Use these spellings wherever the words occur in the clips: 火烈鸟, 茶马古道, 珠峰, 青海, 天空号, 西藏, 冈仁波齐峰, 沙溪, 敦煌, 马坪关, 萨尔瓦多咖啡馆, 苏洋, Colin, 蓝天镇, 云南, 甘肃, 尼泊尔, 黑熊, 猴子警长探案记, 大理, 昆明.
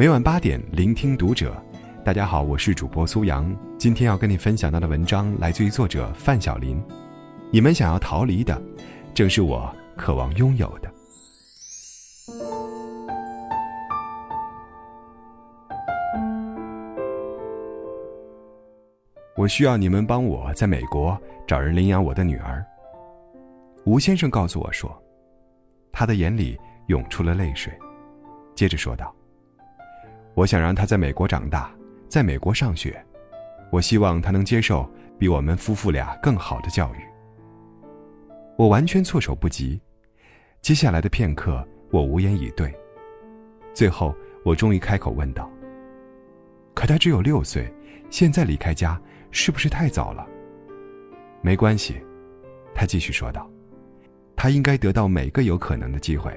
每晚8点，聆听读者。大家好，我是主播苏阳，今天要跟你分享到的文章来自于作者范晓林。你们想要逃离的，正是我渴望拥有的。我需要你们帮我在美国找人领养我的女儿。吴先生告诉我说，他的眼里涌出了泪水，接着说道，我想让他在美国长大，在美国上学，我希望他能接受比我们夫妇俩更好的教育。我完全措手不及，接下来的片刻我无言以对。最后我终于开口问道，可他只有6岁，现在离开家是不是太早了？没关系，他继续说道，他应该得到每个有可能的机会，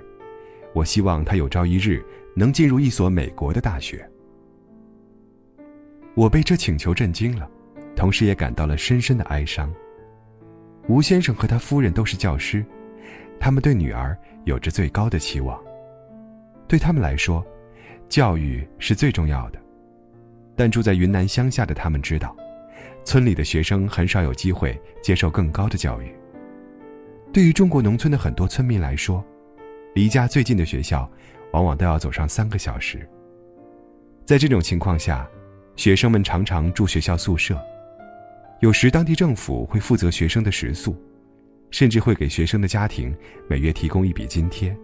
我希望他有朝一日能进入一所美国的大学。我被这请求震惊了，同时也感到了深深的哀伤。吴先生和他夫人都是教师，他们对女儿有着最高的期望。对他们来说，教育是最重要的。但住在云南乡下的他们知道，村里的学生很少有机会接受更高的教育。对于中国农村的很多村民来说，离家最近的学校往往都要走上3个小时。在这种情况下，学生们常常住学校宿舍，有时当地政府会负责学生的食宿，甚至会给学生的家庭每月提供一笔津贴，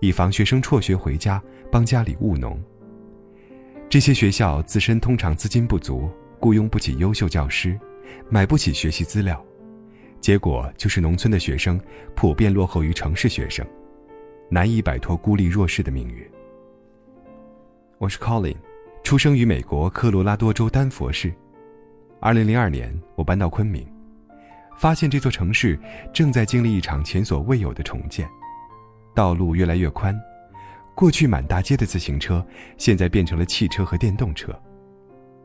以防学生辍学回家帮家里务农。这些学校自身通常资金不足，雇佣不起优秀教师，买不起学习资料，结果就是农村的学生普遍落后于城市学生，难以摆脱孤立弱势的命运。我是 Colin， 出生于美国科罗拉多州丹佛市。2002年我搬到昆明，发现这座城市正在经历一场前所未有的重建，道路越来越宽，过去满大街的自行车现在变成了汽车和电动车，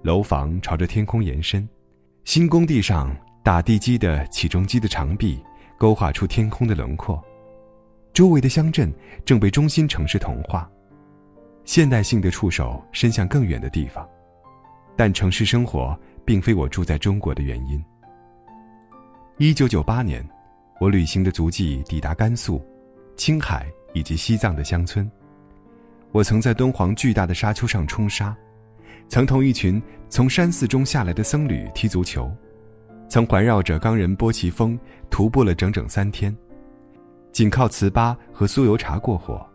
楼房朝着天空延伸，新工地上打地基的起重机的长臂勾画出天空的轮廓，周围的乡镇正被中心城市同化，现代性的触手伸向更远的地方。但城市生活并非我住在中国的原因。1998年，我旅行的足迹抵达甘肃、青海以及西藏的乡村。我曾在敦煌巨大的沙丘上冲沙，曾同一群从山寺中下来的僧侣踢足球，曾环绕着冈仁波齐峰徒步了整整3天，仅靠糍粑和酥油茶过活，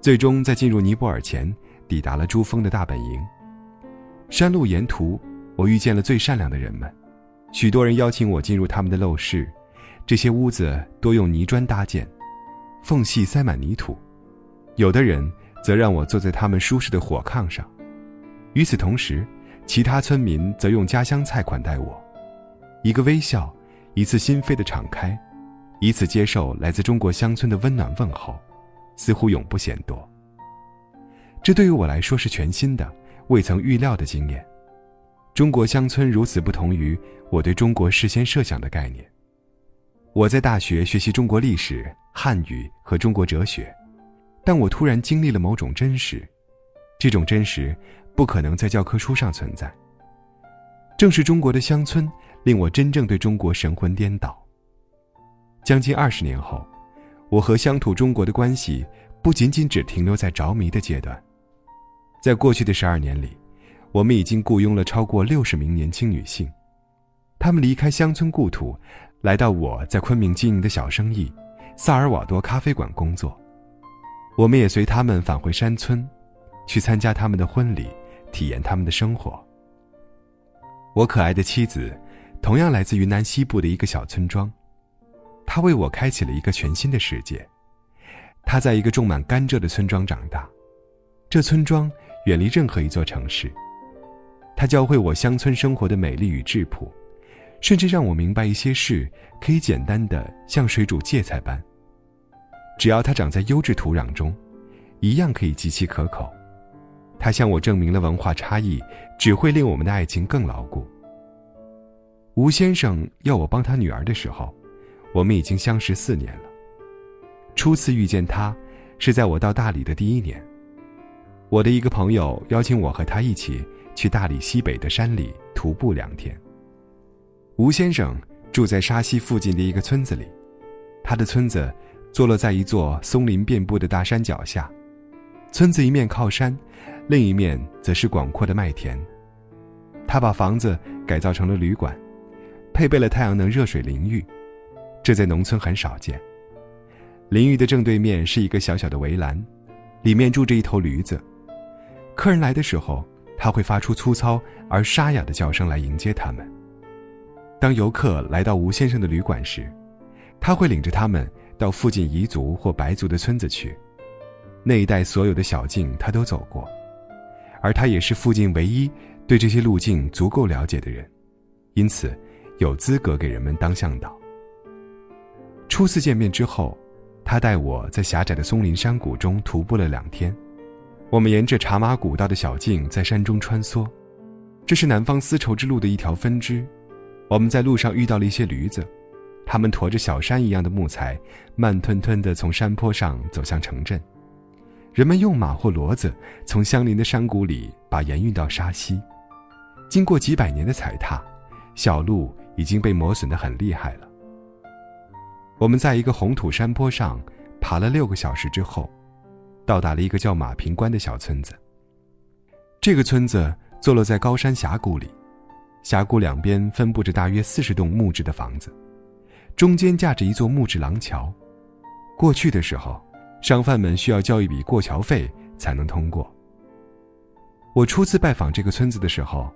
最终在进入尼泊尔前抵达了珠峰的大本营。山路沿途我遇见了最善良的人们，许多人邀请我进入他们的陋室，这些屋子多用泥砖搭建，缝隙塞满泥土，有的人则让我坐在他们舒适的火炕上。与此同时，其他村民则用家乡菜款待我，一个微笑，一次心扉的敞开，一次接受来自中国乡村的温暖问候，似乎永不嫌多。这对于我来说是全新的、未曾预料的经验。中国乡村如此不同于我对中国事先设想的概念。我在大学学习中国历史、汉语和中国哲学，但我突然经历了某种真实，这种真实不可能在教科书上存在。正是中国的乡村令我真正对中国神魂颠倒。将近20年后，我和乡土中国的关系不仅仅只停留在着迷的阶段。在过去的12年里，我们已经雇佣了超过60名年轻女性，她们离开乡村故土，来到我在昆明经营的小生意萨尔瓦多咖啡馆工作。我们也随她们返回山村，去参加她们的婚礼，体验她们的生活。我可爱的妻子同样来自云南西部的一个小村庄，他为我开启了一个全新的世界。他在一个种满甘蔗的村庄长大，这村庄远离任何一座城市。他教会我乡村生活的美丽与质朴，甚至让我明白一些事可以简单的像水煮芥菜般，只要它长在优质土壤中，一样可以极其可口。他向我证明了文化差异只会令我们的爱情更牢固。吴先生要我帮他女儿的时候，我们已经相识4年了。初次遇见他，是在我到大理的第1年。我的一个朋友邀请我和他一起去大理西北的山里徒步2天。吴先生住在沙溪附近的一个村子里，他的村子坐落在一座松林遍布的大山脚下，村子一面靠山，另一面则是广阔的麦田。他把房子改造成了旅馆，配备了太阳能热水淋浴，这在农村很少见。淋浴的正对面是一个小小的围栏，里面住着一头驴子。客人来的时候，他会发出粗糙而沙哑的叫声来迎接他们。当游客来到吴先生的旅馆时，他会领着他们到附近彝族或白族的村子去。那一带所有的小径他都走过，而他也是附近唯一对这些路径足够了解的人，因此有资格给人们当向导。初次见面之后，他带我在狭窄的松林山谷中徒步了2天。我们沿着茶马古道的小径在山中穿梭，这是南方丝绸之路的一条分支。我们在路上遇到了一些驴子，他们驮着小山一样的木材，慢吞吞地从山坡上走向城镇。人们用马或骡子从相邻的山谷里把盐运到沙溪，经过几百年的踩踏，小路已经被磨损得很厉害了。我们在一个红土山坡上爬了6个小时之后，到达了一个叫马坪关的小村子。这个村子坐落在高山峡谷里，峡谷两边分布着大约40栋木质的房子，中间架着一座木质廊桥。过去的时候，商贩们需要交一笔过桥费才能通过。我初次拜访这个村子的时候，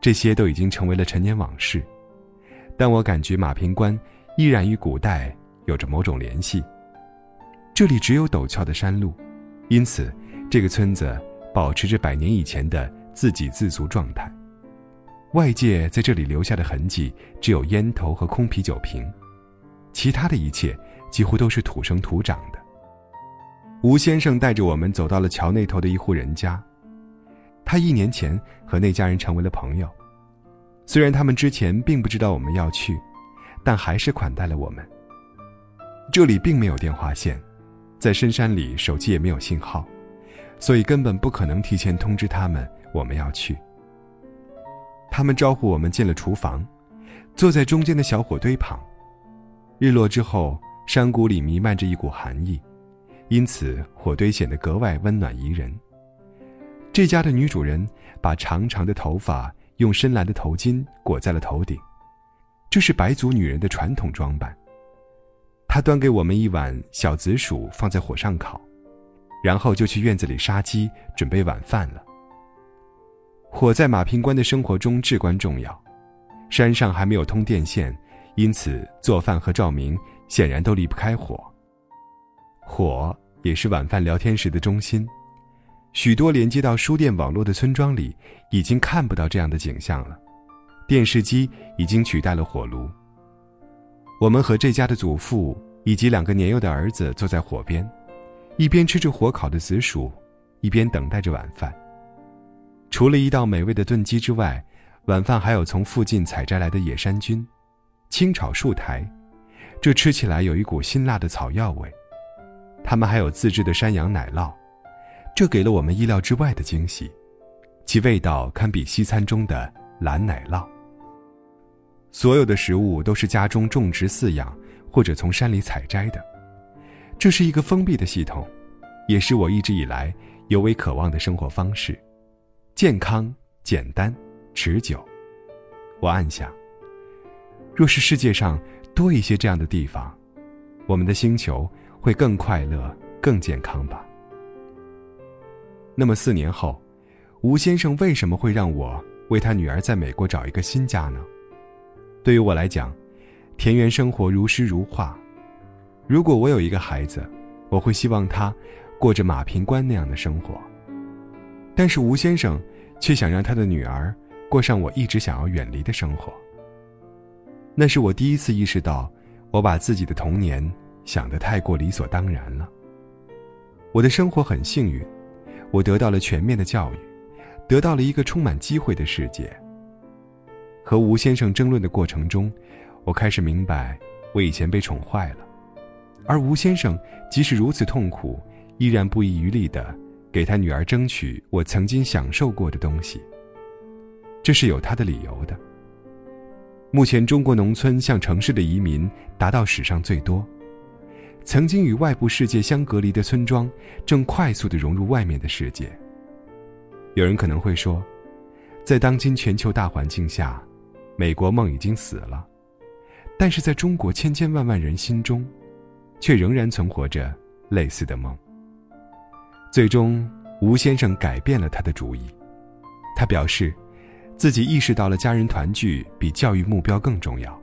这些都已经成为了陈年往事，但我感觉马坪关依然与古代有着某种联系。这里只有陡峭的山路，因此这个村子保持着100年以前的自给自足状态。外界在这里留下的痕迹只有烟头和空啤酒瓶，其他的一切几乎都是土生土长的。吴先生带着我们走到了桥那头的一户人家，他1年前和那家人成为了朋友。虽然他们之前并不知道我们要去，但还是款待了我们。这里并没有电话线，在深山里手机也没有信号，所以根本不可能提前通知他们我们要去。他们招呼我们进了厨房，坐在中间的小火堆旁。日落之后，山谷里弥漫着一股寒意，因此火堆显得格外温暖宜人。这家的女主人把长长的头发用深蓝的头巾裹在了头顶，这是白族女人的传统装扮。她端给我们一碗小紫薯放在火上烤，然后就去院子里杀鸡准备晚饭了。火在马坪关的生活中至关重要，山上还没有通电线，因此做饭和照明显然都离不开火。火也是晚饭聊天时的中心，许多连接到输电网络的村庄里已经看不到这样的景象了，电视机已经取代了火炉。我们和这家的祖父以及2个年幼的儿子坐在火边，一边吃着火烤的紫薯，一边等待着晚饭。除了一道美味的炖鸡之外，晚饭还有从附近采摘来的野山菌，清炒树苔，这吃起来有一股辛辣的草药味。他们还有自制的山羊奶酪，这给了我们意料之外的惊喜，其味道堪比西餐中的蓝奶酪。所有的食物都是家中种植饲养或者从山里采摘的，这是一个封闭的系统，也是我一直以来尤为渴望的生活方式，健康、简单、持久。我暗想，若是世界上多一些这样的地方，我们的星球会更快乐、更健康吧。那么4年后，吴先生为什么会让我为他女儿在美国找一个新家呢？对于我来讲，田园生活如诗如画。如果我有一个孩子，我会希望他过着马坪关那样的生活。但是吴先生却想让他的女儿过上我一直想要远离的生活。那是我第一次意识到，我把自己的童年想得太过理所当然了。我的生活很幸运，我得到了全面的教育，得到了一个充满机会的世界。和吴先生争论的过程中，我开始明白我以前被宠坏了，而吴先生即使如此痛苦，依然不遗余力地给他女儿争取我曾经享受过的东西，这是有他的理由的。目前中国农村向城市的移民达到史上最多，曾经与外部世界相隔离的村庄正快速地融入外面的世界。有人可能会说，在当今全球大环境下，美国梦已经死了，但是在中国千千万万人心中，却仍然存活着类似的梦。最终，吴先生改变了他的主意。他表示，自己意识到了家人团聚比教育目标更重要。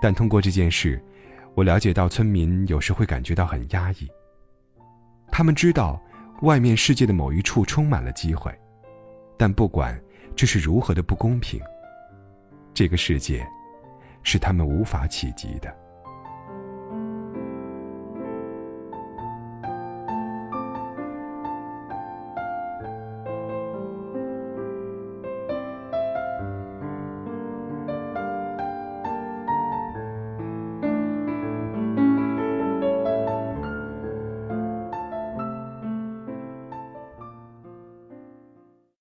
但通过这件事，我了解到村民有时会感觉到很压抑。他们知道外面世界的某一处充满了机会，但不管这是如何的不公平，这个世界是他们无法企及的。